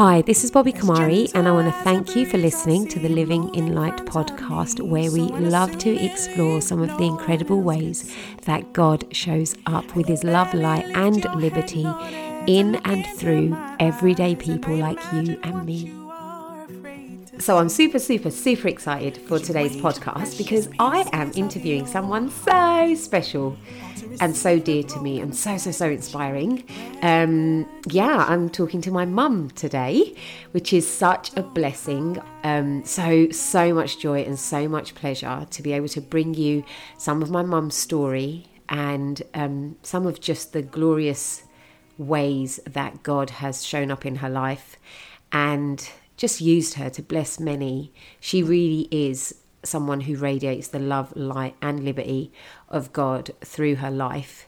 Hi, this is Bobby Kamari, and I want to thank you for listening to the Living in Light podcast, where we love to explore some of the incredible ways that God shows up with his love, light and liberty in and through everyday people like you and me. So I'm super excited for today's podcast because I am interviewing someone so special and so dear to me and so inspiring. I'm talking to my mum today, which is such a blessing. So much joy and so much pleasure to be able to bring you some of my mum's story and some of just the glorious ways that God has shown up in her life and just used her to bless many. She really is someone who radiates the love, light and liberty of God through her life.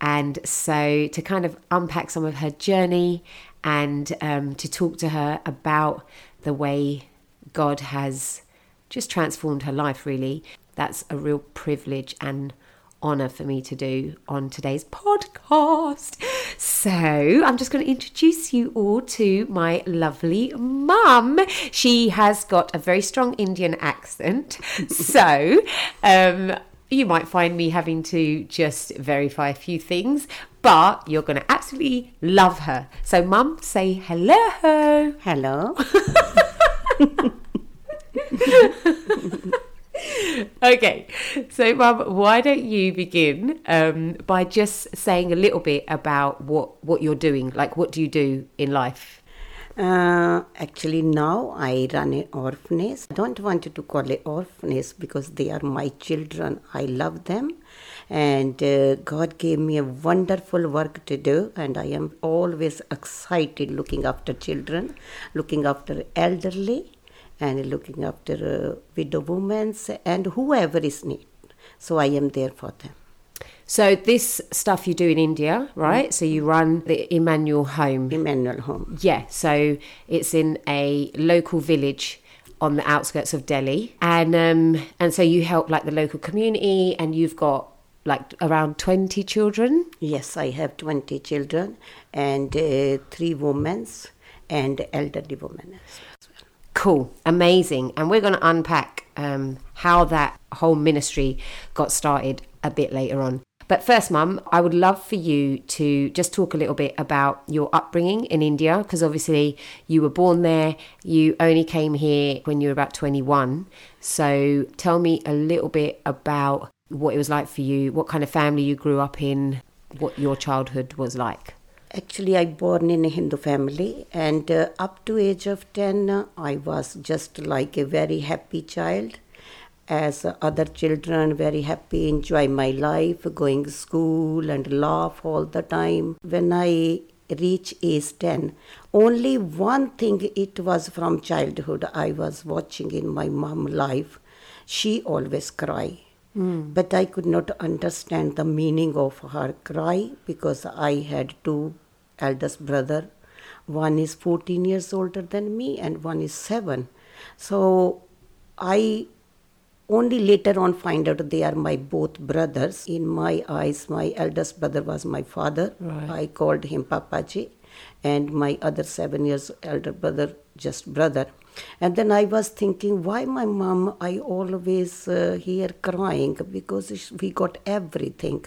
And so to kind of unpack some of her journey and to talk to her about the way God has just transformed her life, really, that's a real privilege and honor for me to do on today's podcast. So I'm just going to introduce you all to my lovely mum. She has got a very strong Indian accent, so you might find me having to just verify a few things, but you're going to absolutely love her. So mum, say hello. Hello. Okay, so Mum, why don't you begin by just saying a little bit about what you're doing? Like, what do you do in life? Actually, now I run an orphanage. I don't want to call it orphanage because they are my children. I love them. And God gave me a wonderful work to do. And I am always excited looking after children, looking after elderly, and looking after widow women and whoever is need. So I am there for them. So this stuff you do in India, right? Mm-hmm. So you run the Emmanuel Home. Emmanuel Home. Yeah, so it's in a local village on the outskirts of Delhi. And so you help like the local community, and you've got like around 20 children? Yes, I have 20 children and 3 women and elderly women. Cool, amazing. And we're going to unpack how that whole ministry got started a bit later on. But first, Mum, I would love for you to just talk a little bit about your upbringing in India, because obviously you were born there. You only came here when you were about 21. So tell me a little bit about what it was like for you, what kind of family you grew up in, what your childhood was like. Actually, I born in a Hindu family, and up to age of 10, I was just like a very happy child. As other children, very happy, enjoy my life, going to school and laugh all the time. When I reach age 10, only one thing it was from childhood I was watching in my mom life. She always cry. Mm. But I could not understand the meaning of her cry because I had 2 eldest brother. One is 14 years older than me and one is 7. So I only later on find out they are my both brothers. In my eyes, my eldest brother was my father. Right. I called him Papaji, and my other 7 years elder brother just brother. And then I was thinking, why my mom, I always hear crying because we got everything.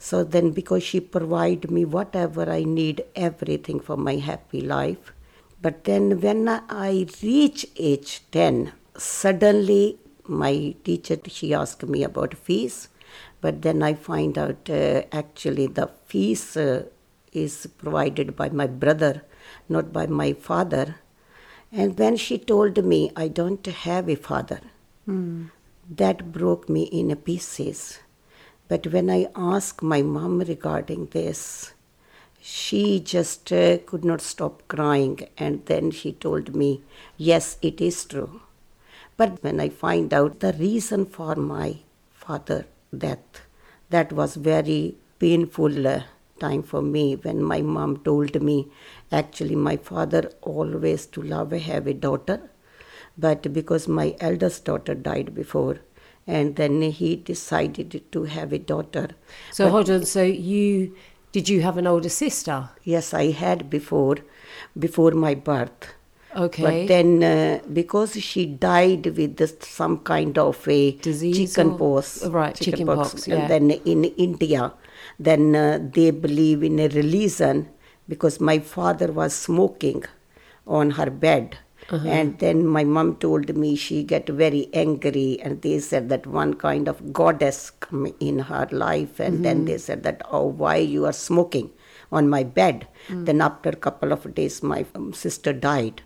So then because she provide me whatever I need, everything for my happy life. But then when I reach age 10, suddenly my teacher, she asked me about fees. But then I find out actually the fees is provided by my brother, not by my father. And when she told me, I don't have a father, that broke me in pieces. But when I asked my mom regarding this, she just could not stop crying. And then she told me, yes, it is true. But when I find out the reason for my father's death, that was very painful time for me when my mom told me, actually my father always to love have a daughter, but because my eldest daughter died before, and then he decided to have a daughter. So but, hold on, so you Did you have an older sister? Yes, I had before my birth. Okay. But then because she died with some kind of a disease, chickenpox. Right, chickenpox. Yeah. And then in India, then they believe in a religion because my father was smoking on her bed. Uh-huh. And then my mom told me she get very angry, and they said that one kind of goddess come in her life, and mm-hmm. then they said that, oh, why you are smoking on my bed? Mm-hmm. Then after a couple of days, my sister died.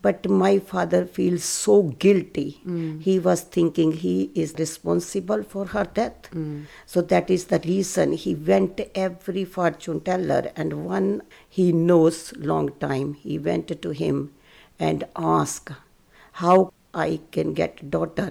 But my father feels so guilty. Mm. He was thinking he is responsible for her death. Mm. So that is the reason he went to every fortune teller, and one he knows long time. He went to him and asked how I can get daughter.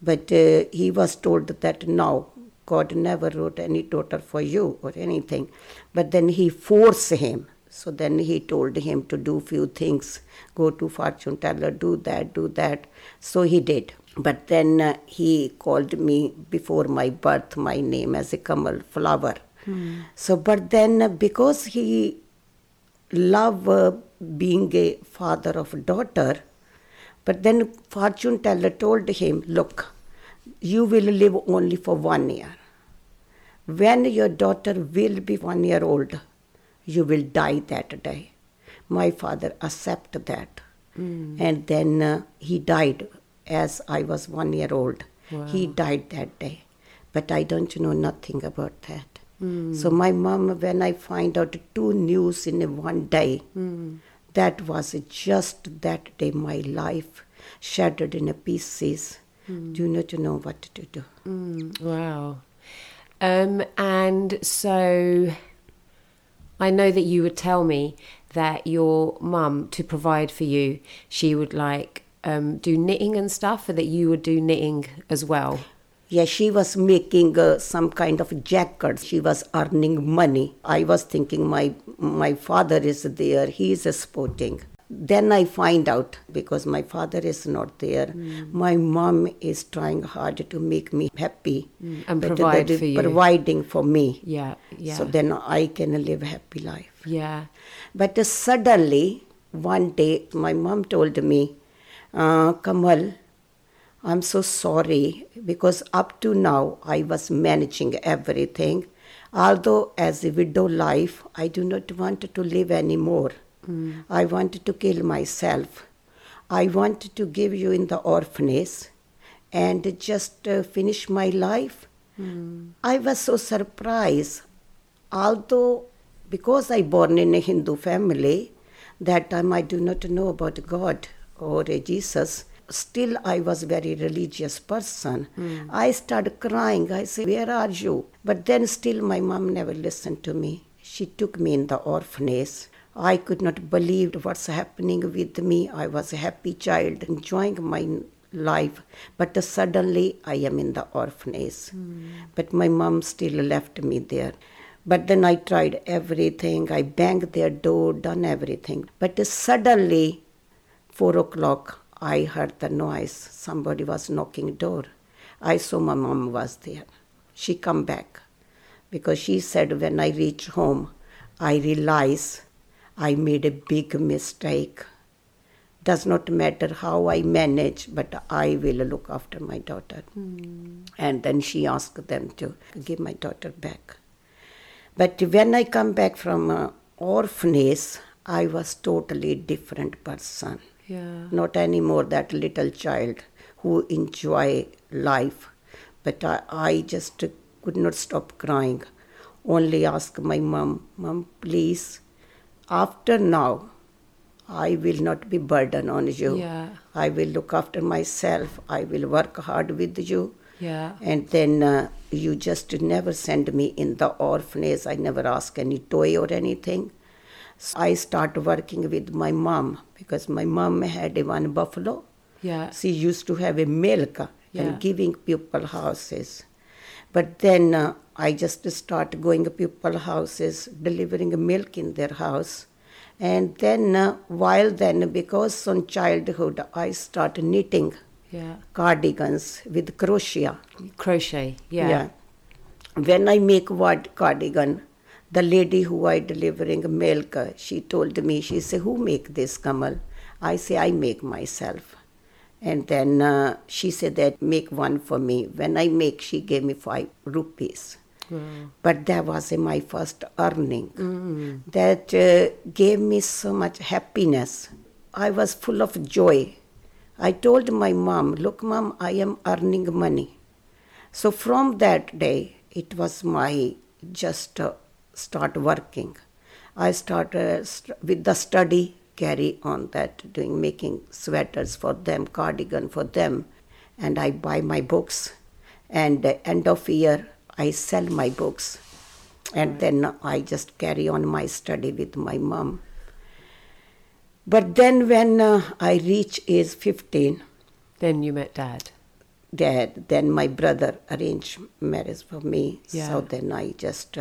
But he was told that no, God never wrote any daughter for you or anything. But then he forced him. So then he told him to do few things, go to fortune teller, do that. So he did. But then he called me before my birth, my name as a Kamal flower. Mm. So, but then because he loved being a father of daughter, but then fortune teller told him, look, you will live only for 1 year. When your daughter will be 1 year old, you will die that day. My father accepted that. Mm. And then he died as I was 1 year old. Wow. He died that day. But I don't know nothing about that. Mm. So my mom, when I find out two news in one day, that was just that day my life shattered in pieces. Mm. Do not know what to do. Mm. Wow. And so... I know that you would tell me that your mum, to provide for you, she would like do knitting and stuff, and that you would do knitting as well. Yeah, she was making some kind of jackets. She was earning money. I was thinking my father is there, he is supporting. Then I find out, because my father is not there, my mom is trying hard to make me happy. Mm. And providing for me. Yeah. So then I can live a happy life. Yeah. But suddenly, one day, my mom told me, Kamal, I'm so sorry, because up to now, I was managing everything. Although as a widow life, I do not want to live anymore. Mm. I wanted to kill myself. I wanted to give you in the orphanage and just finish my life. Mm. I was so surprised, although because I born in a Hindu family, that time I do not know about God or Jesus. Still, I was very religious person. Mm. I started crying. I said, where are you? But then still my mom never listened to me. She took me in the orphanage. I could not believe what's happening with me. I was a happy child, enjoying my life. But suddenly, I am in the orphanage. Mm. But my mom still left me there. But then I tried everything. I banged their door, done everything. But suddenly, 4 o'clock, I heard the noise. Somebody was knocking door. I saw my mom was there. She come back. Because she said, when I reach home, I realize I made a big mistake. Does not matter how I manage, but I will look after my daughter. Mm. And then she asked them to give my daughter back. But when I come back from orphanage, I was totally different person. Yeah. Not anymore that little child who enjoy life. But I just could not stop crying. Only ask my mom, please, after now, I will not be burden on you. Yeah. I will look after myself. I will work hard with you. Yeah. And then you just never send me in the orphanage. I never ask any toy or anything. So I start working with my mom, because my mom had one buffalo. Yeah. She used to have a milk and giving people houses. But then I just start going to people houses, delivering milk in their house. And then because on childhood, I start knitting cardigans with crochet. When I make what cardigan, The lady who I delivering milk, she told me, she said, who make this, Kamal? I say, I make myself. And then she said that make one for me. When I make, she gave me 5 rupees. Wow. But that was my first earning. Mm. That gave me so much happiness. I was full of joy. I told my mom, look, mom, I am earning money. So from that day, it was my just start working. I started with the study, carry on that, doing making sweaters for them, cardigan for them. And I buy my books. And end of year, I sell my books. And then I just carry on my study with my mom. But then when I reach age 15... Then you met Dad. Dad. Then my brother arranged marriage for me. Yeah. So then I just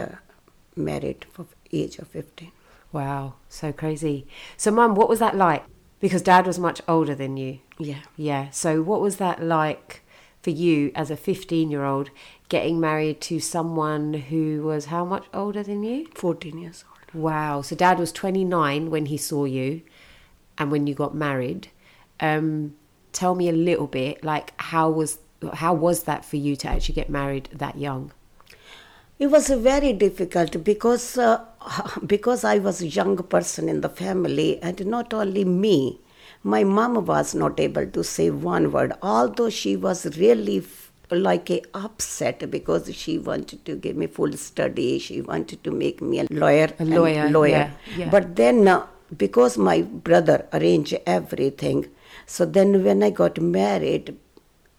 married for age of 15. Wow, so crazy. So Mum, what was that like? Because Dad was much older than you. Yeah. Yeah, so what was that like for you as a 15-year-old getting married to someone who was how much older than you? 14 years old. Wow, so Dad was 29 when he saw you. And when you got married, tell me a little bit, like how was that for you to actually get married that young? It was very difficult because I was a young person in the family, and not only me, my mom was not able to say one word, although she was really upset because she wanted to give me full study, she wanted to make me a lawyer. Yeah, yeah. But then. Because my brother arranged everything, so then when I got married,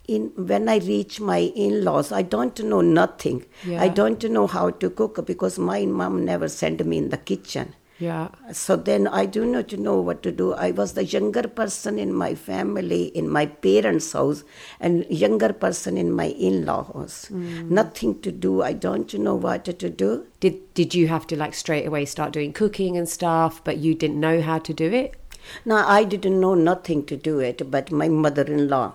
when I reached my in-laws, I don't know nothing. Yeah. I don't know how to cook because my mom never sent me in the kitchen. Yeah. So then I do not know what to do. I was the younger person in my family, in my parents' house, and younger person in my in-law house. Mm. Nothing to do. I don't know what to do. Did you have to straight away start doing cooking and stuff, but you didn't know how to do it? No, I didn't know nothing to do it, but my mother-in-law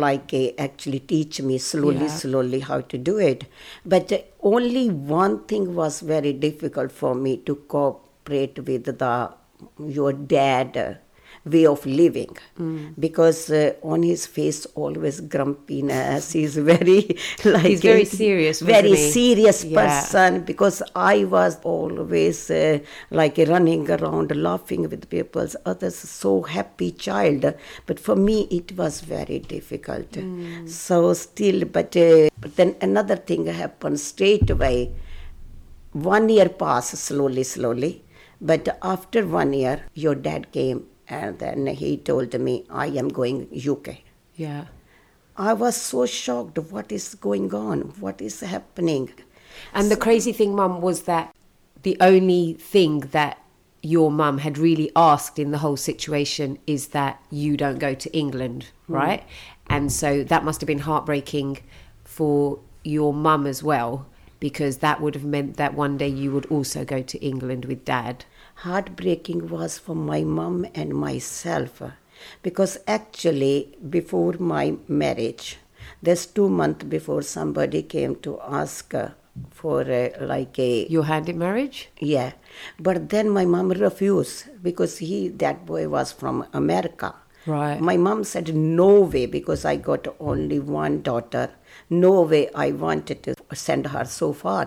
actually teach me slowly how to do it. But only one thing was very difficult for me to cope with your dad way of living, because on his face always grumpiness. He's very serious, very serious person. Yeah. Because I was always running around laughing with people. Others so happy child, but for me it was very difficult. So still, but then another thing happened straight away. 1 year passed slowly. But after 1 year, your dad came, and then he told me, I am going UK. Yeah. I was so shocked. What is going on? What is happening? And the crazy thing, Mum, was that the only thing that your mum had really asked in the whole situation is that you don't go to England, right? And so that must have been heartbreaking for your mum as well, because that would have meant that one day you would also go to England with Dad. Heartbreaking was for my mum and myself, because actually before my marriage, there's 2 months before, somebody came to ask for your hand in marriage? Yeah. But then my mum refused, because that boy was from America. Right. My mom said, no way, because I got only one daughter. No way I wanted to send her so far.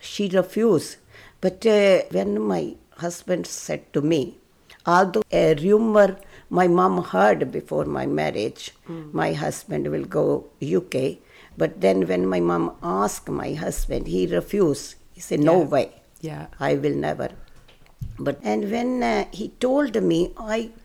She refused. But when my husband said to me, although a rumor my mom heard before my marriage, my husband will go UK. But then when my mom asked my husband, he refused. He said, no way. Yeah. I will never. And when he told me,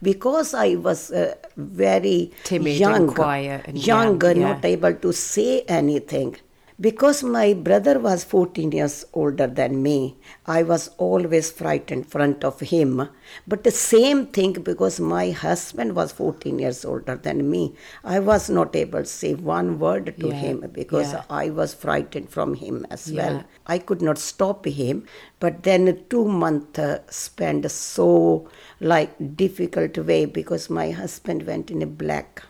because I was very timid, young, and quiet and younger, not able to say anything, because my brother was 14 years older than me, I was always frightened in front of him. But the same thing, because my husband was 14 years older than me, I was not able to say one word to him, because I was frightened from him as well. I could not stop him. But then 2 months spent so difficult way, because my husband went in a black.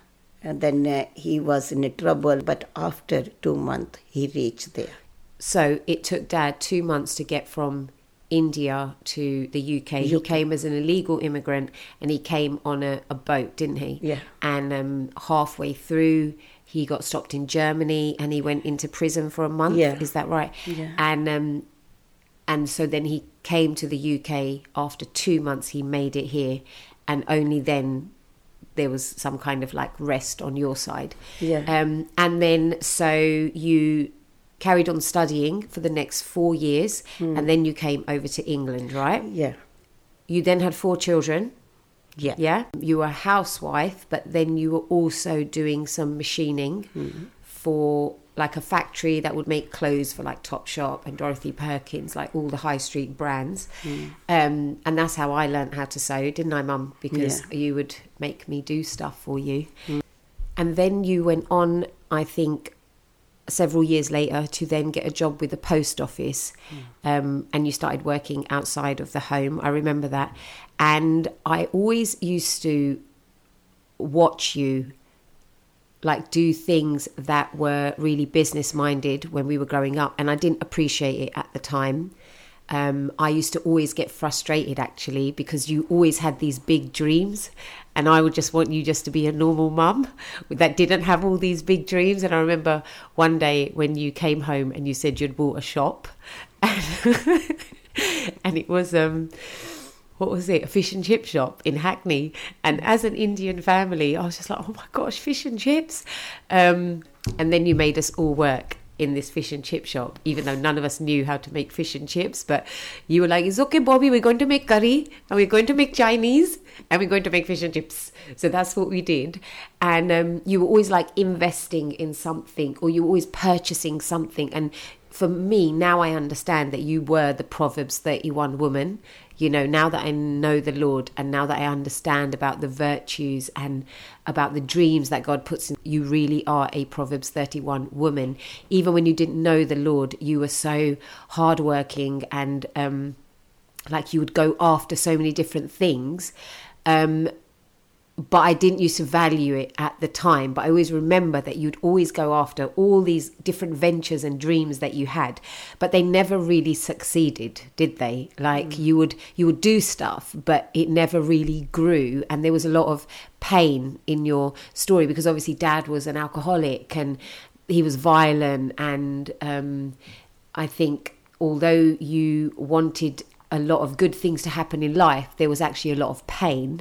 And then he was in trouble, but after 2 months, he reached there. So it took Dad 2 months to get from India to the UK. He came as an illegal immigrant, and he came on a boat, didn't he? Yeah. And halfway through, he got stopped in Germany, and he went into prison for a month. Yeah. Is that right? Yeah. And so then he came to the UK. After 2 months, he made it here, and only then there was some kind of like rest on your side. Yeah. And then so you carried on studying for the next 4 years, and then you came over to England, right? Yeah. You then had 4 children. Yeah. Yeah. You were a housewife, but then you were also doing some machining for like a factory that would make clothes for like Topshop and Dorothy Perkins, like all the high street brands. And that's how I learned how to sew, didn't I, Mum? Because you would make me do stuff for you. And then you went on, I think, several years later to then get a job with the post office. And you started working outside of the home. I remember that. And I always used to watch you like do things that were really business minded when we were growing up, and I didn't appreciate it at the time. I used to always get frustrated actually, because you always had these big dreams, and I would just want you just to be a normal mum that didn't have all these big dreams. And I remember one day when you came home and you said you'd bought a shop, and, and it was what was it? A fish and chip shop in Hackney. And as an Indian family, I was just like, oh my gosh, fish and chips. And then you made us all work in this fish and chip shop, even though none of us knew how to make fish and chips. But you were like, it's okay, Bobby, we're going to make curry, and we're going to make Chinese, and we're going to make fish and chips. So that's what we did. And you were always like investing in something, or you were always purchasing something. And for me, now I understand that you were the Proverbs 31 woman. You know, now that I know the Lord, and now that I understand about the virtues and about the dreams that God puts in, you really are a Proverbs 31 woman. Even when you didn't know the Lord, you were so hardworking, and like you would go after so many different things. But I didn't used to value it at the time. But I always remember that you'd always go after all these different ventures and dreams that you had, but they never really succeeded, did they? Like you would do stuff, but it never really grew. And there was a lot of pain in your story, because obviously Dad was an alcoholic, and he was violent. And I think although you wanted a lot of good things to happen in life, there was actually a lot of pain.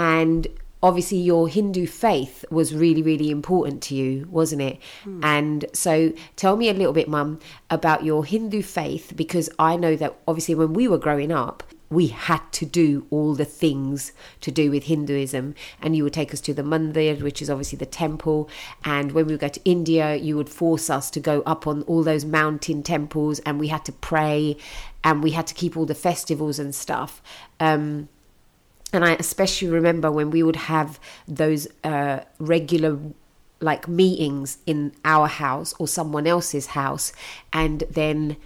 And obviously your Hindu faith was really, really important to you, wasn't it? And so tell me a little bit, Mum, about your Hindu faith, because I know that obviously when we were growing up, we had to do all the things to do with Hinduism. And you would take us to the Mandir, which is obviously the temple. And when we would go to India, you would force us to go up on all those mountain temples, and we had to pray, and we had to keep all the festivals and stuff. And I especially remember when we would have those regular like meetings in our house or someone else's house, and then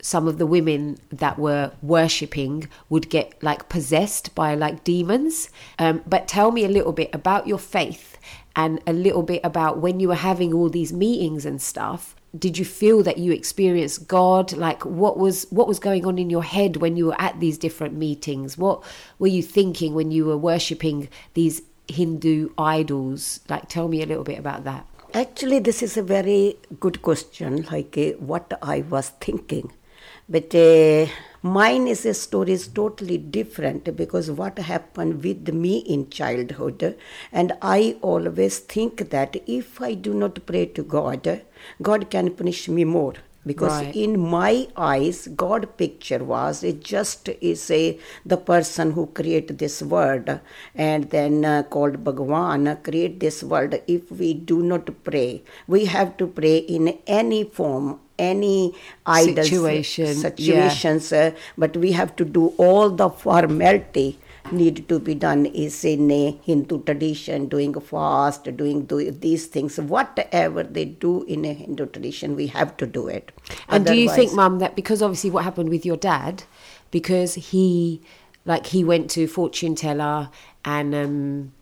some of the women that were worshipping would get like possessed by like demons. But tell me a little bit about your faith, and a little bit about when you were having all these meetings and stuff. Did you feel that you experienced God? Like what was going on in your head when you were at these different meetings? What were you thinking when you were worshipping these Hindu idols? Like, tell me a little bit about that. Actually, this is a very good question, like what I was thinking. But mine is a story is totally different, because what happened with me in childhood, and I always think that if I do not pray to God, God can punish me more. Because in my eyes, God picture was it just is the person who created this world, and then called Bhagwan create this world. If we do not pray, we have to pray in any form, any idol situations, but we have to do all the formality need to be done is in a Hindu tradition, doing a fast, doing these things. Whatever they do in a Hindu tradition, we have to do it. And otherwise, do you think, Mum, that because obviously what happened with your dad, because he went to fortune teller, and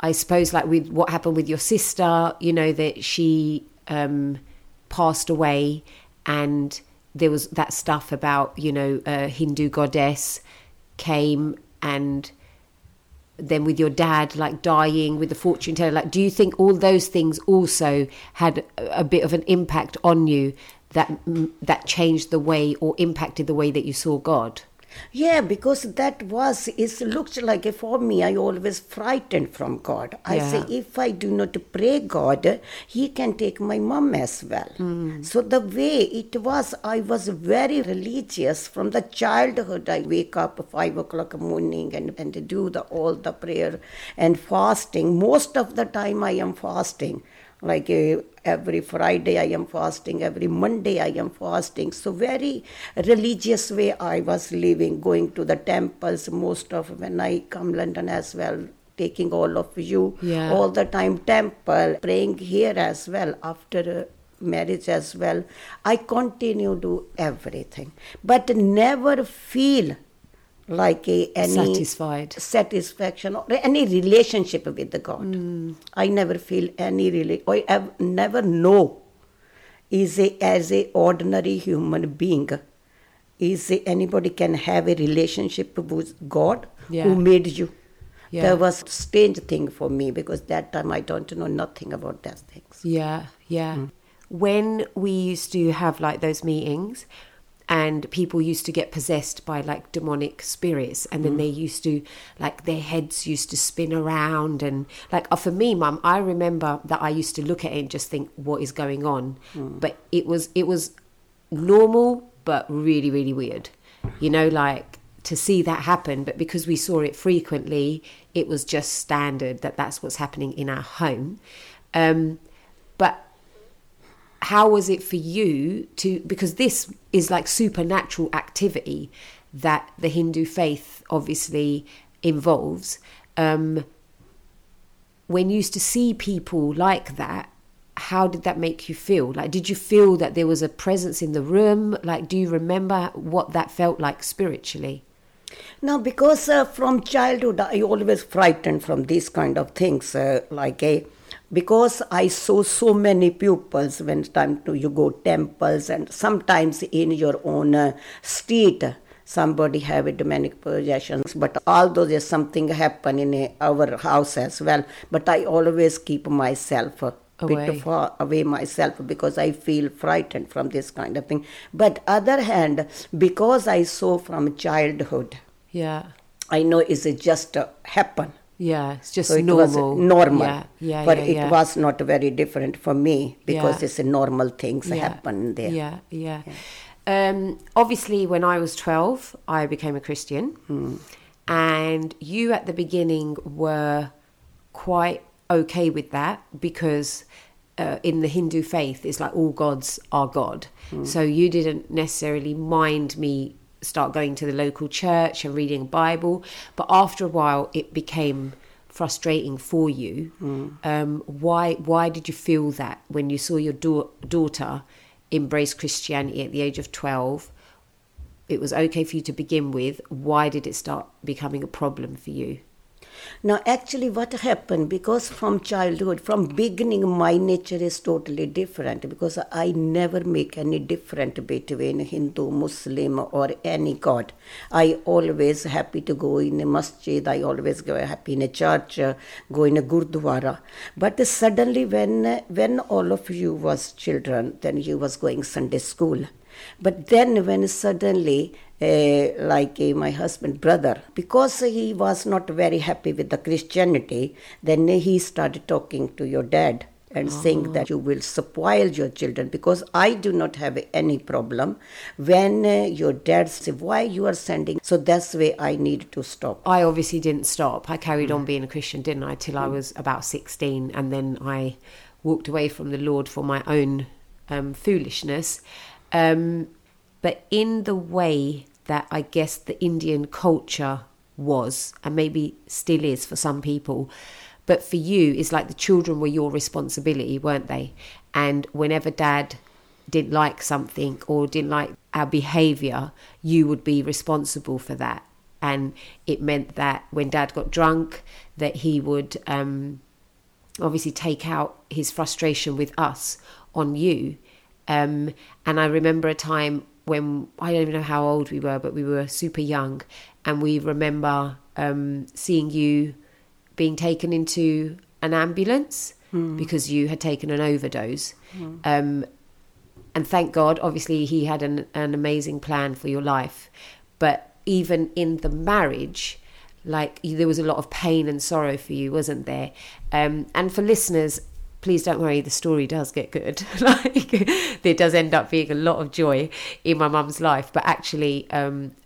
I suppose like with what happened with your sister, you know, that she passed away, and there was that stuff about, you know, a Hindu goddess came, and then with your dad, like, dying with the fortune teller, like, do you think all those things also had a bit of an impact on you that changed the way or impacted the way that you saw God? Yeah, because it looked like, for me, I always frightened from God. I say, if I do not pray God, he can take my mom as well. Mm. So the way it was, I was very religious from the childhood. I wake up at 5 o'clock in the morning and do all the prayer and fasting. Most of the time I am fasting. Like every Friday I am fasting, every Monday I am fasting. So very religious way I was living, going to the temples most of when I come London as well, taking all of you all the time temple, praying here as well after marriage as well. I continue to do everything, but never feel like any satisfaction or any relationship with the God. Mm. I never feel any relationship. I never know as a ordinary human being, anybody can have a relationship with God who made you. Yeah. That was a strange thing for me, because that time I don't know nothing about those things. Yeah, yeah. Mm. When we used to have like those meetings, and people used to get possessed by like demonic spirits, and then they used to, like, their heads used to spin around, and like, for me, Mum, I remember that I used to look at it and just think, what is going on? Mm. But it was normal, but really, really weird, you know, like, to see that happen. But because we saw it frequently, it was just standard that's what's happening in our home. But how was it for you because this is like supernatural activity that the Hindu faith obviously involves. When you used to see people like that, how did that make you feel? Like, did you feel that there was a presence in the room? Like, do you remember what that felt like spiritually? No, because from childhood, I always frightened from these kind of things, because I saw so many pupils when time to you go temples, and sometimes in your own street somebody have a demonic possessions. But although there's something happen in our house as well, but I always keep myself bit far away myself, because I feel frightened from this kind of thing. But other hand, because I saw from childhood, I know it's just happen. Yeah, it's just so normal. Was normal. Yeah, but it was not very different for me, because it's normal things happen there. Yeah. Obviously, when I was 12, I became a Christian. Mm. And you at the beginning were quite okay with that, because in the Hindu faith, it's like all gods are God. Mm. So you didn't necessarily mind me start going to the local church and reading a Bible, but after a while it became frustrating for you. Mm. Why did you feel that when you saw your daughter embrace Christianity at the age of 12? It was okay for you to begin with. Why did it start becoming a problem for you? Now, actually, what happened, because from childhood, from beginning, my nature is totally different, because I never make any difference between Hindu, Muslim, or any God. I always happy to go in a masjid, I always go happy in a church, go in a gurdwara. But suddenly, when all of you was children, then you was going Sunday school. But then when suddenly, my husband brother, because he was not very happy with the Christianity, then he started talking to your dad and saying that you will spoil your children, because I do not have any problem. When your dad says, why you are sending? So that's why I need to stop. I obviously didn't stop. I carried on being a Christian, didn't I, till I was about 16. And then I walked away from the Lord for my own foolishness. But in the way that I guess the Indian culture was, and maybe still is for some people, but for you, it's like the children were your responsibility, weren't they? And whenever Dad didn't like something or didn't like our behaviour, you would be responsible for that. And it meant that when Dad got drunk, that he would obviously take out his frustration with us on you. And I remember a time when I don't even know how old we were, but we were super young, and we remember seeing you being taken into an ambulance because you had taken an overdose. And thank God, obviously, he had an amazing plan for your life. But even in the marriage, like, there was a lot of pain and sorrow for you, wasn't there? And for listeners, please don't worry, the story does get good. Like, there does end up being a lot of joy in my mum's life. But actually,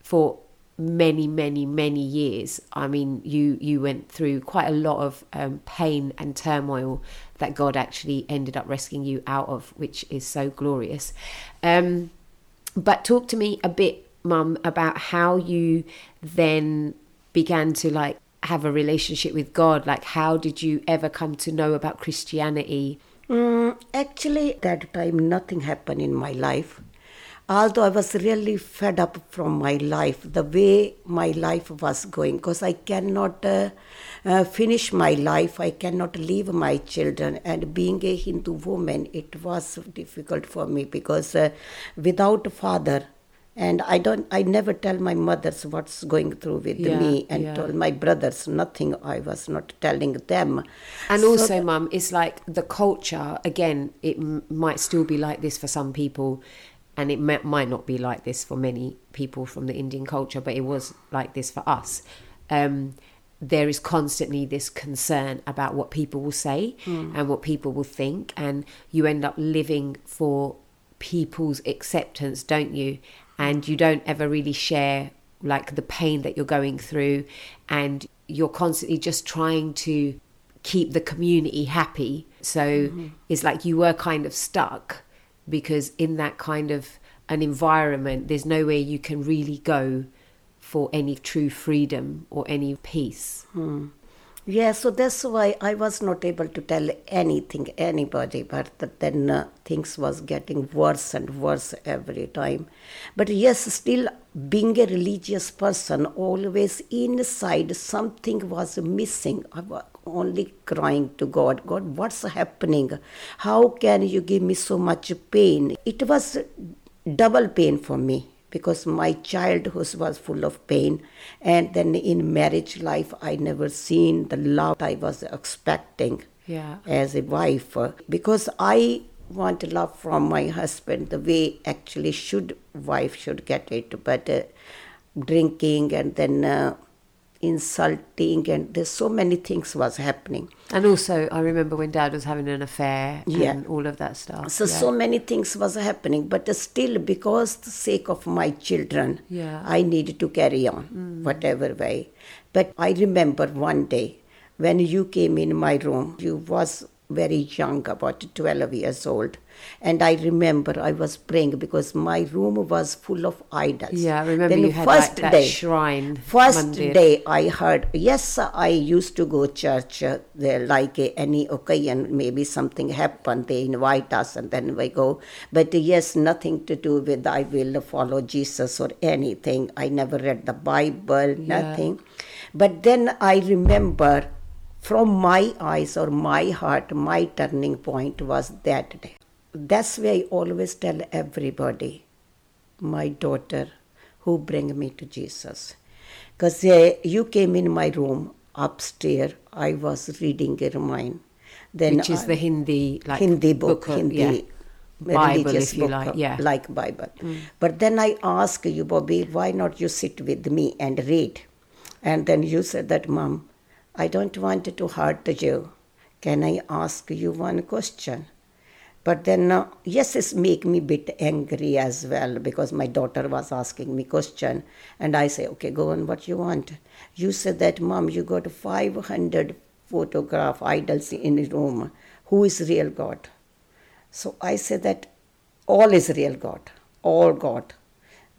for many, many, many years, I mean, you went through quite a lot of pain and turmoil that God actually ended up rescuing you out of, which is so glorious. But talk to me a bit, Mum, about how you then began to, like, have a relationship with God. Like, how did you ever come to know about Christianity? Actually, that time nothing happened in my life. Although I was really fed up from my life, the way my life was going, because I cannot finish my life, I cannot leave my children. And being a Hindu woman, it was difficult for me, because without a father, and I never tell my mothers what's going through with me, and told my brothers nothing. I was not telling them. And so also, Mum, it's like the culture, again, it might still be like this for some people, and it might not be like this for many people from the Indian culture, but it was like this for us. There is constantly this concern about what people will say and what people will think, and you end up living for people's acceptance, don't you? And you don't ever really share, like, the pain that you're going through, and you're constantly just trying to keep the community happy. So it's like you were kind of stuck, because in that kind of an environment, there's nowhere you can really go for any true freedom or any peace. Yeah, so that's why I was not able to tell anything, anybody, but then things was getting worse and worse every time. But yes, still being a religious person, always inside something was missing. I was only crying to God, God, what's happening? How can you give me so much pain? It was double pain for me, because my childhood was full of pain. And then in marriage life, I never seen the love I was expecting as a wife. Because I want love from my husband the way actually wife should get it. But drinking and then insulting, and there's so many things was happening. And also, I remember when Dad was having an affair and all of that stuff. So many things was happening, but still, because the sake of my children, I needed to carry on, whatever way. But I remember one day, when you came in my room, you was very young, about 12 years old. And I remember I was praying, because my room was full of idols. Yeah, I remember you had that shrine. First day I heard, yes, I used to go church there, like any occasion, maybe something happened, they invite us and then we go. But yes, nothing to do with I will follow Jesus or anything. I never read the Bible, nothing. But then I remember from my eyes or my heart, my turning point was that day. That's why I always tell everybody, my daughter, who bring me to Jesus. Because you came in my room upstairs, I was reading a Ramayana. Which is the Hindi, like, Hindi book. Bible, if you like. Like Bible. But then I asked you, Bobby, why not you sit with me and read? And then you said that, Mom, I don't want to hurt you. Can I ask you one question? But then, yes, it make me a bit angry as well, because my daughter was asking me question. And I say, okay, go on, what you want. You said that, Mom, you got 500 photograph idols in the room. Who is real God? So I said that all is real God, all God.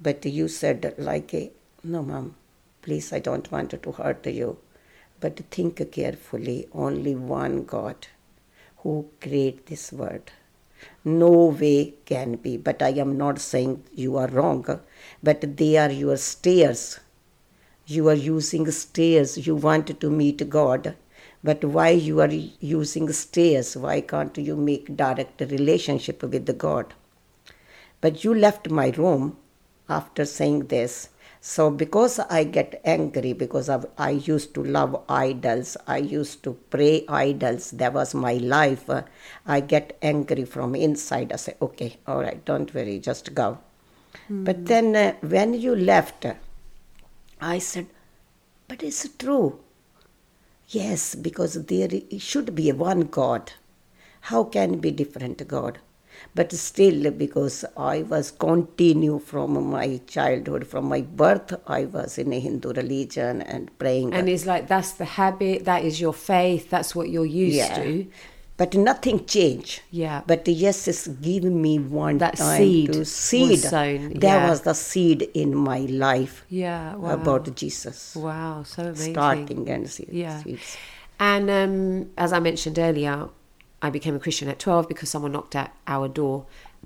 But you said like, no, Mom, please, I don't want to hurt you. But think carefully, only one God who created this world. No way can be, but I am not saying you are wrong, but they are your stairs. You are using stairs, you want to meet God, but why you are using stairs? Why can't you make direct relationship with God? But you left my room after saying this. So because I get angry, because I used to love idols, I used to pray idols, that was my life. I get angry from inside. I say, okay, all right, don't worry, just go. Mm. But then when you left, I said, but it's true. Yes, because there should be one God. How can be different God? But still, because I was continue from my childhood, from my birth, I was in a Hindu religion and praying. And it's like, that's the habit, that is your faith, that's what you're used to. But nothing changed. Yeah. But yes, it's given me one that time seed to seed. Was sown. Yeah. There was the seed in my life about Jesus. Wow, so amazing. Starting and seeds. Yeah. And as I mentioned earlier, I became a Christian at 12 because someone knocked at our door,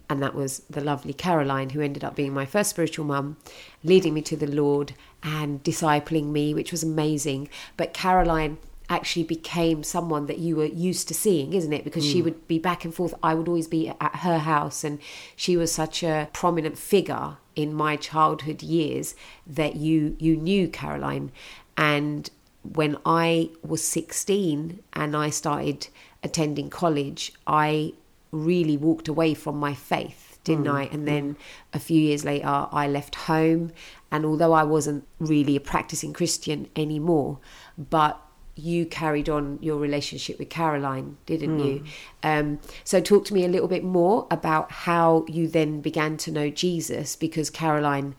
and that was the lovely Caroline, who ended up being my first spiritual mum, leading me to the Lord and discipling me, which was amazing. But Caroline actually became someone that you were used to seeing, isn't it? Because she would be back and forth. I would always be at her house, and she was such a prominent figure in my childhood years that you knew Caroline. And when I was 16 and I started attending college, I really walked away from my faith, didn't I? And then a few years later, I left home. And although I wasn't really a practicing Christian anymore, but you carried on your relationship with Caroline, didn't you? So talk to me a little bit more about how you then began to know Jesus, because Caroline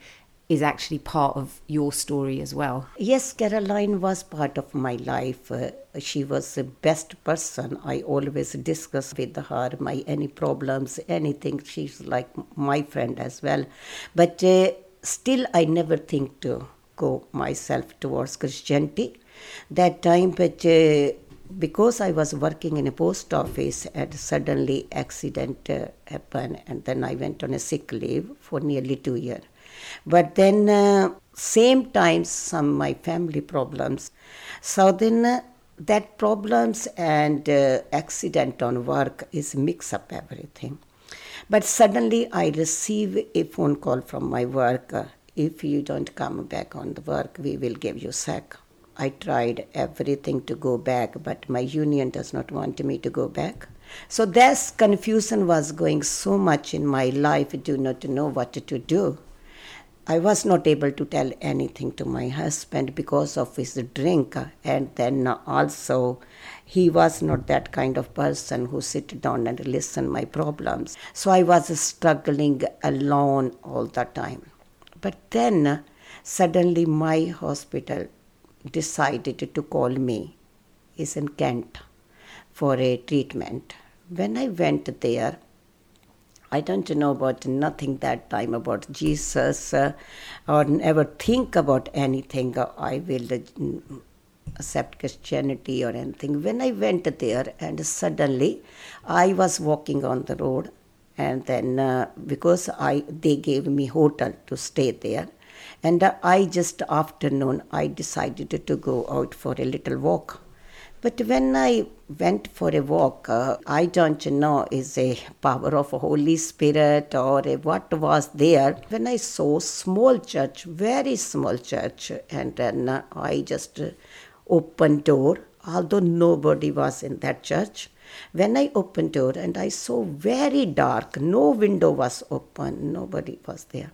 is actually part of your story as well. Yes, Caroline was part of my life. She was the best person. I always discuss with her my any problems, anything. She's like my friend as well. But still, I never think to go myself towards Christianity. That time, but because I was working in a post office, and suddenly accident happened, and then I went on a sick leave for nearly 2 years. But then same time, some my family problems. So then that problems and accident on work is mix up everything. But suddenly I receive a phone call from my work. If you don't come back on the work, we will give you sack. I tried everything to go back, but my union does not want me to go back. So this confusion was going so much in my life. I do not know what to do. I was not able to tell anything to my husband because of his drink, and then also he was not that kind of person who sit down and listen my problems. So I was struggling alone all the time. But then suddenly my hospital decided to call me. It's in Kent for a treatment. When I went there, I don't know about nothing that time about Jesus or never think about anything. I will accept Christianity or anything. When I went there, and suddenly I was walking on the road, and then because they gave me hotel to stay there, and I just afternoon I decided to go out for a little walk. But when I went for a walk, I don't know is a power of Holy Spirit or what was there. When I saw small church, very small church, and then I just opened door, although nobody was in that church. When I opened door and I saw very dark, no window was open, nobody was there.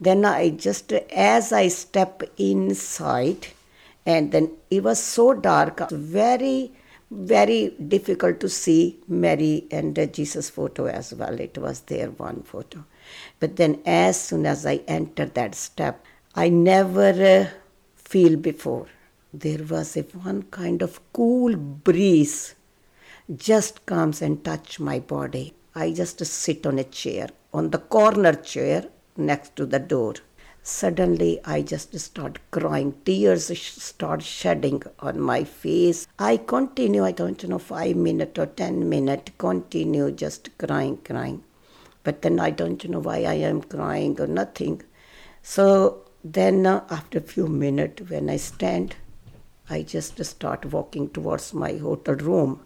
Then I just, as I step inside, and then it was so dark, very, very difficult to see Mary and Jesus photo as well. It was their one photo. But then as soon as I entered that step, I never feel before. There was a one kind of cool breeze just comes and touch my body. I just sit on a chair, on the corner chair next to the door. Suddenly, I just start crying. Tears start shedding on my face. I continue, I don't know, 5 minutes or 10 minutes, continue just crying. But then I don't know why I am crying or nothing. So then after a few minutes, when I stand, I just start walking towards my hotel room.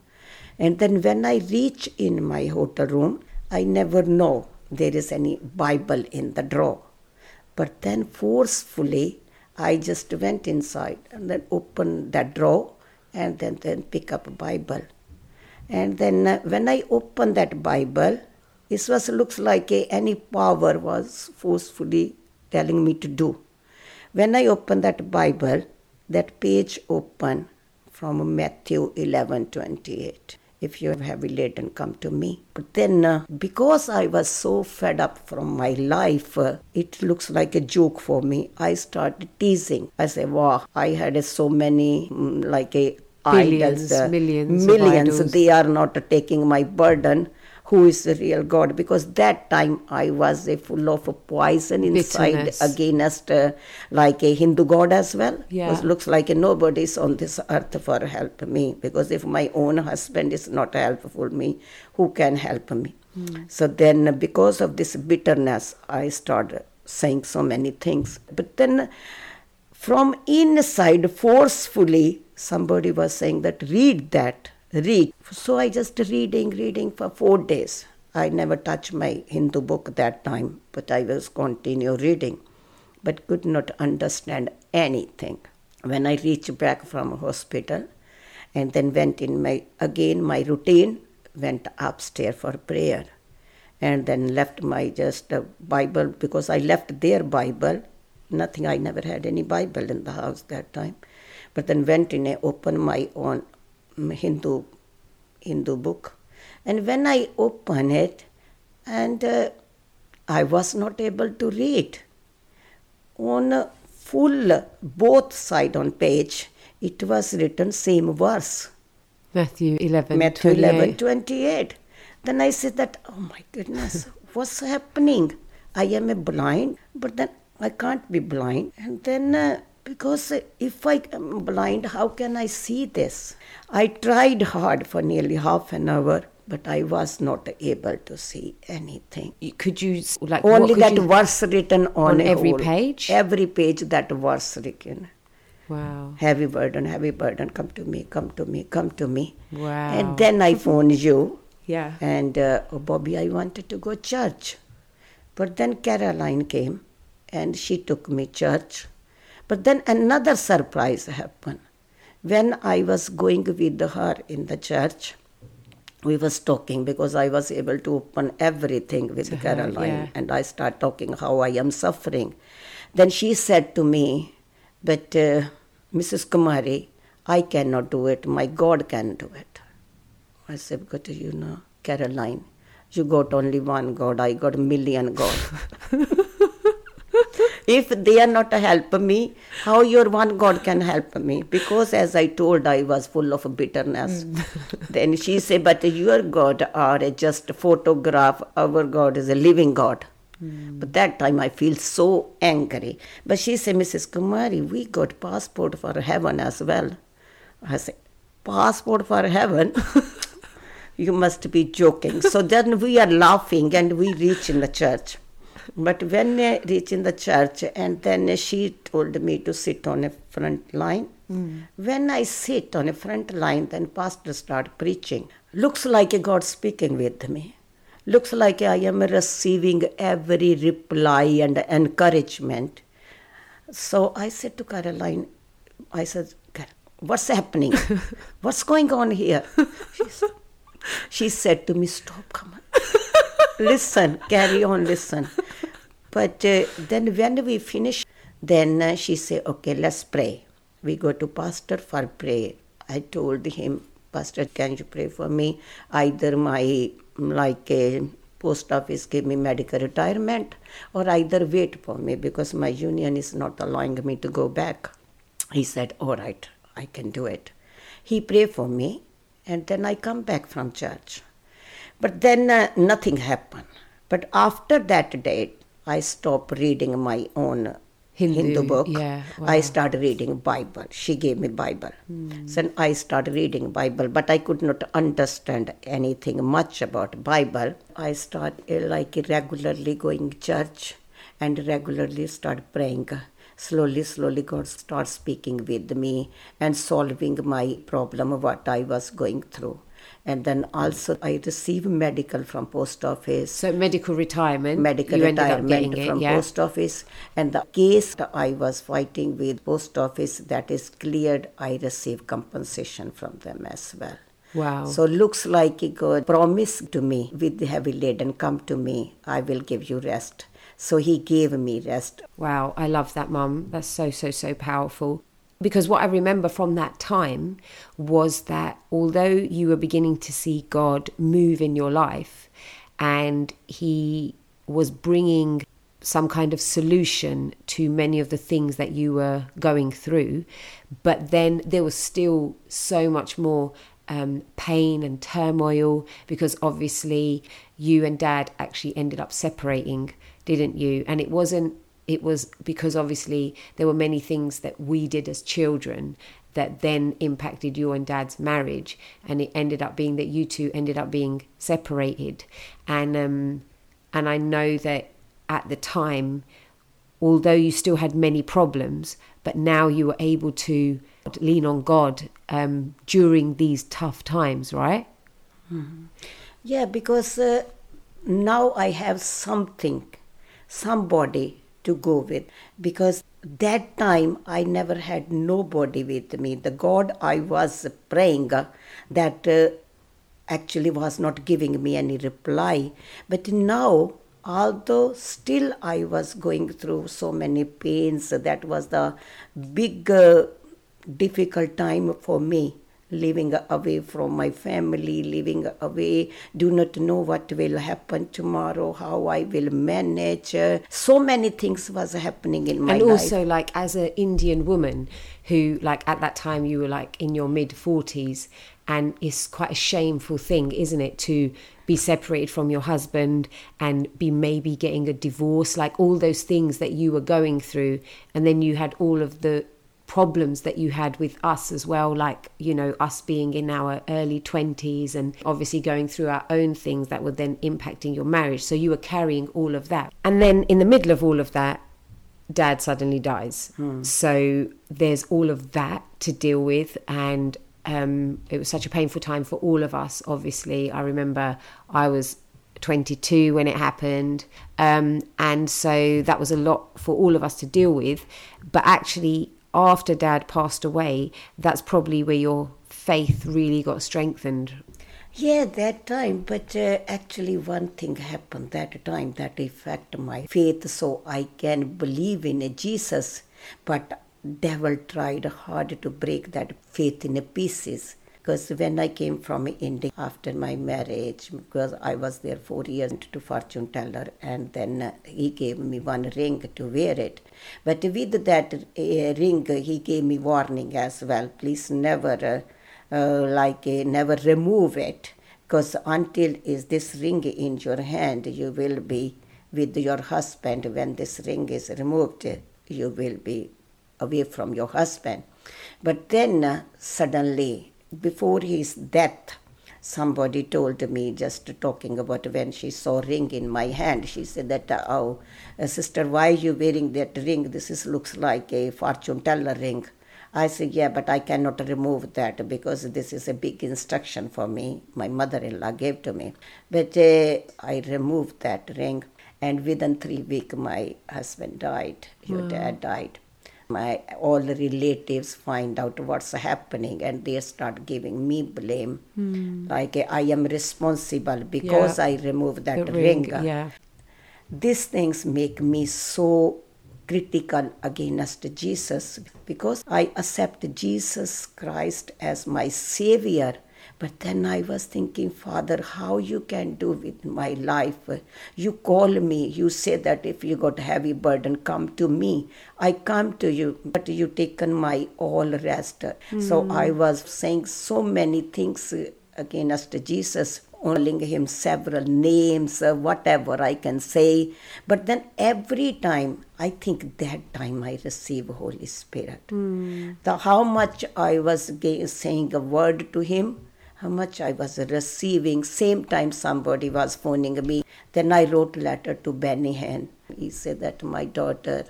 And then when I reach in my hotel room, I never know there is any Bible in the drawer. But then forcefully, I just went inside and then opened that drawer and then pick up a Bible. And then when I opened that Bible, it was looks like any power was forcefully telling me to do. When I opened that Bible, that page opened from Matthew 11:28. If you are heavy laden, come to me. But then, because I was so fed up from my life, it looks like a joke for me. I started teasing. I said, wow, I had so many, idols. Millions. They are not taking my burden. Who is the real God? Because that time I was full of a poison inside against a Hindu God as well. Yeah. It looks like nobody's on this earth for help me. Because if my own husband is not helpful me, who can help me? Mm. So then because of this bitterness, I started saying so many things. But then from inside forcefully, somebody was saying that read that. So I just reading for 4 days. I never touched my Hindu book that time, but I was continue reading, but could not understand anything. When I reached back from hospital and then went in my routine, went upstairs for prayer and then left my just Bible, because I left their Bible, nothing, I never had any Bible in the house that time, but then went in and opened my own Hindu book. And when I open it, and I was not able to read. On full both side on page, it was written same verse. Matthew 11:28. Then I said that, oh my goodness, what's happening? I am blind, but then I can't be blind. And then because if I am blind, how can I see this? I tried hard for nearly half an hour, but I was not able to see anything. Could you... only that verse written on every page? Every page that verse written. Wow. Heavy burden, come to me. Wow. And then I phoned you. Yeah. And, Bobby, I wanted to go church. But then Caroline came and she took me church. But then another surprise happened. When I was going with her in the church, we was talking because I was able to open everything with Caroline. Yeah. And I start talking how I am suffering. Then she said to me, but Mrs. Kumari, I cannot do it. My God can do it. I said, but you know, Caroline, you got only one God. I got a million God. If they are not help me, how your one God can help me? Because as I told, I was full of bitterness. Then she said, but your God are just a photograph. Our God is a living God. Mm. But that time I feel so angry. But she said, Mrs. Kumari, we got passport for heaven as well. I said, passport for heaven? You must be joking. So then we are laughing and we reach in the church. But when I reached in the church, and then she told me to sit on a front line. Mm. When I sit on a front line, then pastor start preaching. Looks like a God speaking with me. Looks like I am receiving every reply and encouragement. So I said to Caroline, what's happening? What's going on here? She said to me, stop, come on. Listen, carry on, listen. But then when we finish, then she said, okay, let's pray. We go to pastor for prayer. I told him, pastor, can you pray for me? Either my, post office give me medical retirement, or either wait for me because my union is not allowing me to go back. He said, all right, I can do it. He prayed for me, and then I come back from church. But then nothing happened. But after that date, I stopped reading my own Hindu book. Yeah, wow. I started reading Bible. She gave me Bible. Mm. So I started reading Bible, but I could not understand anything much about Bible. I started regularly going to church and regularly started praying. Slowly, God starts speaking with me and solving my problem, what I was going through. And then also I received medical from post office. So medical retirement. Medical retirement from post office. And the case I was fighting with post office that is cleared, I received compensation from them as well. Wow. So looks like God promised to me with the heavy laden, come to me, I will give you rest. So he gave me rest. Wow, I love that, Mum. That's so powerful. Because what I remember from that time was that although you were beginning to see God move in your life and he was bringing some kind of solution to many of the things that you were going through, but then there was still so much more pain and turmoil, because obviously you and Dad actually ended up separating, didn't you? And it was because obviously there were many things that we did as children that then impacted your and Dad's marriage, and it ended up being that you two ended up being separated. And I know that at the time, although you still had many problems, but now you were able to lean on God during these tough times, right? Mm-hmm. Yeah, because now I have somebody to go with, because that time I never had nobody with me. The God I was praying that actually was not giving me any reply. But now, although still I was going through so many pains, that was the big difficult time for me, living away from my family, living away, do not know what will happen tomorrow, how I will manage. So many things was happening in my life. And also life. Like as an Indian woman who like at that time you were like in your mid 40s, and it's quite a shameful thing, isn't it, to be separated from your husband and be maybe getting a divorce, like all those things that you were going through. And then you had all of the problems that you had with us as well, like, you know, us being in our early 20s and obviously going through our own things that were then impacting your marriage. So you were carrying all of that. And then in the middle of all of that, Dad suddenly dies. So there's all of that to deal with. And it was such a painful time for all of us, obviously. I remember I was 22 when it happened. And so that was a lot for all of us to deal with. But actually, after Dad passed away, that's probably where your faith really got strengthened. Yeah, that time. But actually one thing happened that time that affected my faith. So I can believe in Jesus, but devil tried hard to break that faith in pieces. Because when I came from India after my marriage, because I was there 4 years to fortune teller, and then he gave me one ring to wear it. But with that ring, he gave me warning as well. Please never remove it, because until is this ring in your hand, you will be with your husband. When this ring is removed, you will be away from your husband. But then suddenly, before his death, somebody told me, just talking about when she saw ring in my hand, she said that, oh, sister, why are you wearing that ring? This looks like a fortune teller ring. I said, yeah, but I cannot remove that because this is a big instruction for me. My mother-in-law gave to me. But I removed that ring, and within 3 weeks, my husband died. Your dad died. My all the relatives find out what's happening, and they start giving me blame. Like I am responsible because I removed that ring. Yeah. These things make me so critical against Jesus, because I accept Jesus Christ as my Savior. But then I was thinking, Father, how you can do with my life? You call me. You say that if you got heavy burden, come to me. I come to you, but you taken my all rest. So I was saying so many things against Jesus, calling him several names, whatever I can say. But then every time, I think that time I receive Holy Spirit. How much I was saying a word to him, how much I was receiving. Same time somebody was phoning me. Then I wrote a letter to Benny Hinn. He said that, my daughter,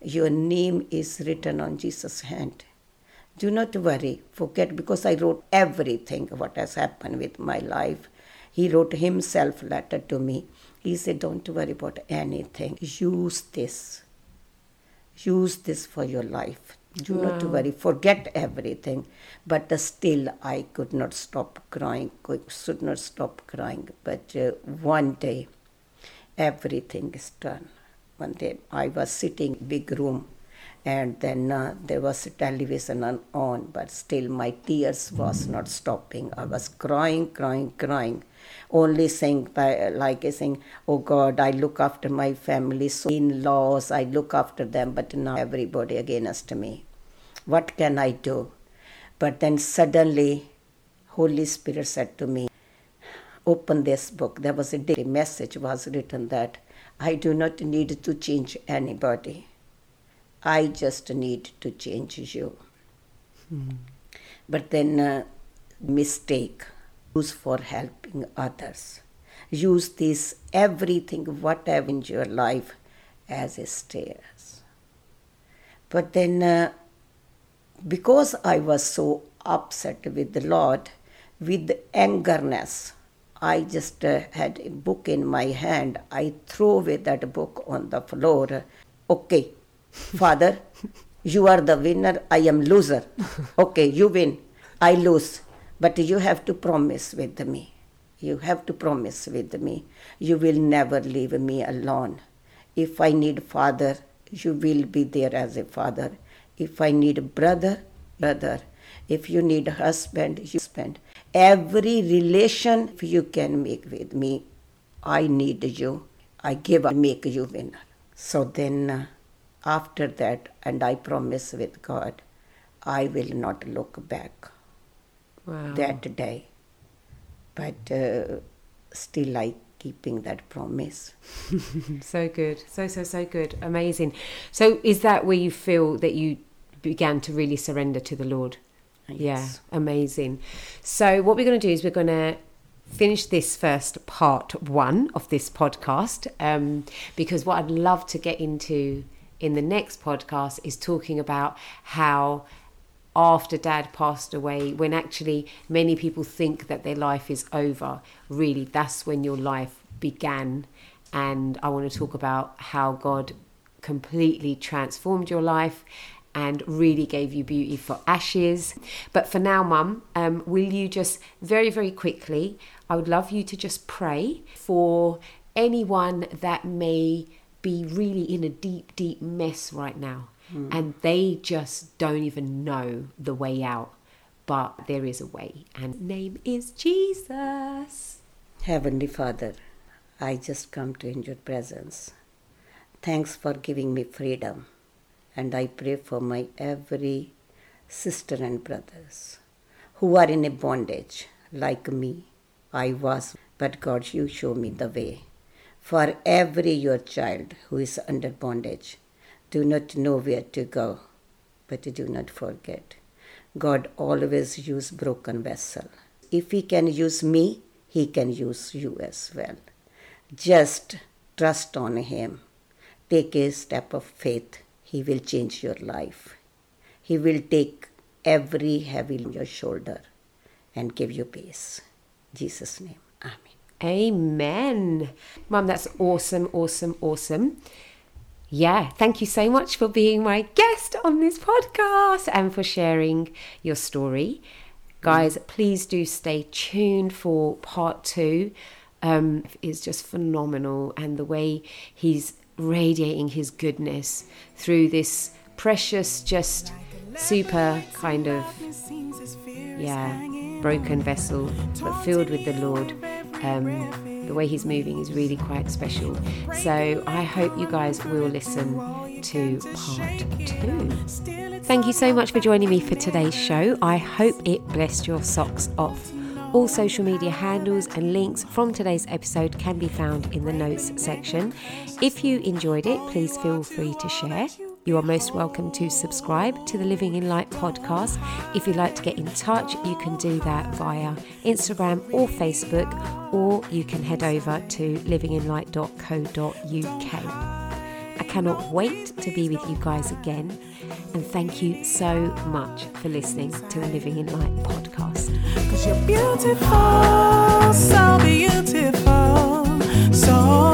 your name is written on Jesus' hand. Do not worry, forget, because I wrote everything what has happened with my life. He wrote himself a letter to me. He said, don't worry about anything. Use this. Use this for your life. Do not worry. Forget everything. But still, I could not stop crying. Should not stop crying. But one day, everything is done. One day, I was sitting in a big room. And then there was television on, but still my tears was not stopping. I was crying, only saying, oh God, I look after my family, so in-laws, I look after them, but now everybody against me. What can I do? But then suddenly, Holy Spirit said to me, open this book. There was a daily message was written that I do not need to change anybody. I just need to change you. But then mistake, use for helping others. Use this everything, whatever in your life, as a stairs. But then because I was so upset with the Lord, with angerness, I just had a book in my hand. I threw away that book on the floor. Okay. Father, you are the winner, I am loser. Okay, you win, I lose. But you have to promise with me. You have to promise with me. You will never leave me alone. If I need father, you will be there as a father. If I need brother. If you need husband. Every relation you can make with me, I need you. I give, I make you winner. So then... after that, and I promise with God, I will not look back that day. But still I keeping that promise. So good. So good. Amazing. So is that where you feel that you began to really surrender to the Lord? Yes. Yeah, amazing. So what we're going to do is we're going to finish this first part one of this podcast, because what I'd love to get into in the next podcast is talking about how after Dad passed away, when actually many people think that their life is over, really that's when your life began. And I want to talk about how God completely transformed your life and really gave you beauty for ashes. But for now, Mum, will you just very, very quickly, I would love you to just pray for anyone that may be really in a deep, deep mess right now. And they just don't even know the way out. But there is a way, and name is Jesus. Heavenly Father, I just come to in your presence. Thanks for giving me freedom. And I pray for my every sister and brothers who are in a bondage like me. I was, but God, you show me the way. For every your child who is under bondage, do not know where to go, but do not forget. God always use broken vessel. If he can use me, he can use you as well. Just trust on him. Take a step of faith. He will change your life. He will take every heavy on your shoulder and give you peace. In Jesus' name. Amen. Mum, that's awesome. Yeah, thank you so much for being my guest on this podcast and for sharing your story. Guys, please do stay tuned for part two. It's just phenomenal, and the way he's radiating his goodness through this precious, just super kind of, broken vessel, but filled with the Lord. The way he's moving is really quite special. So I hope you guys will listen to part two. Thank you so much for joining me for today's show. I hope it blessed your socks off. All social media handles and links from today's episode can be found in the notes section. If you enjoyed it, please feel free to share. You are most welcome to subscribe to the Living in Light podcast. If you'd like to get in touch, you can do that via Instagram or Facebook, or you can head over to livinginlight.co.uk. cannot wait to be with you guys again. And thank you so much for listening to the Living in Light podcast. Because you're beautiful, so beautiful, so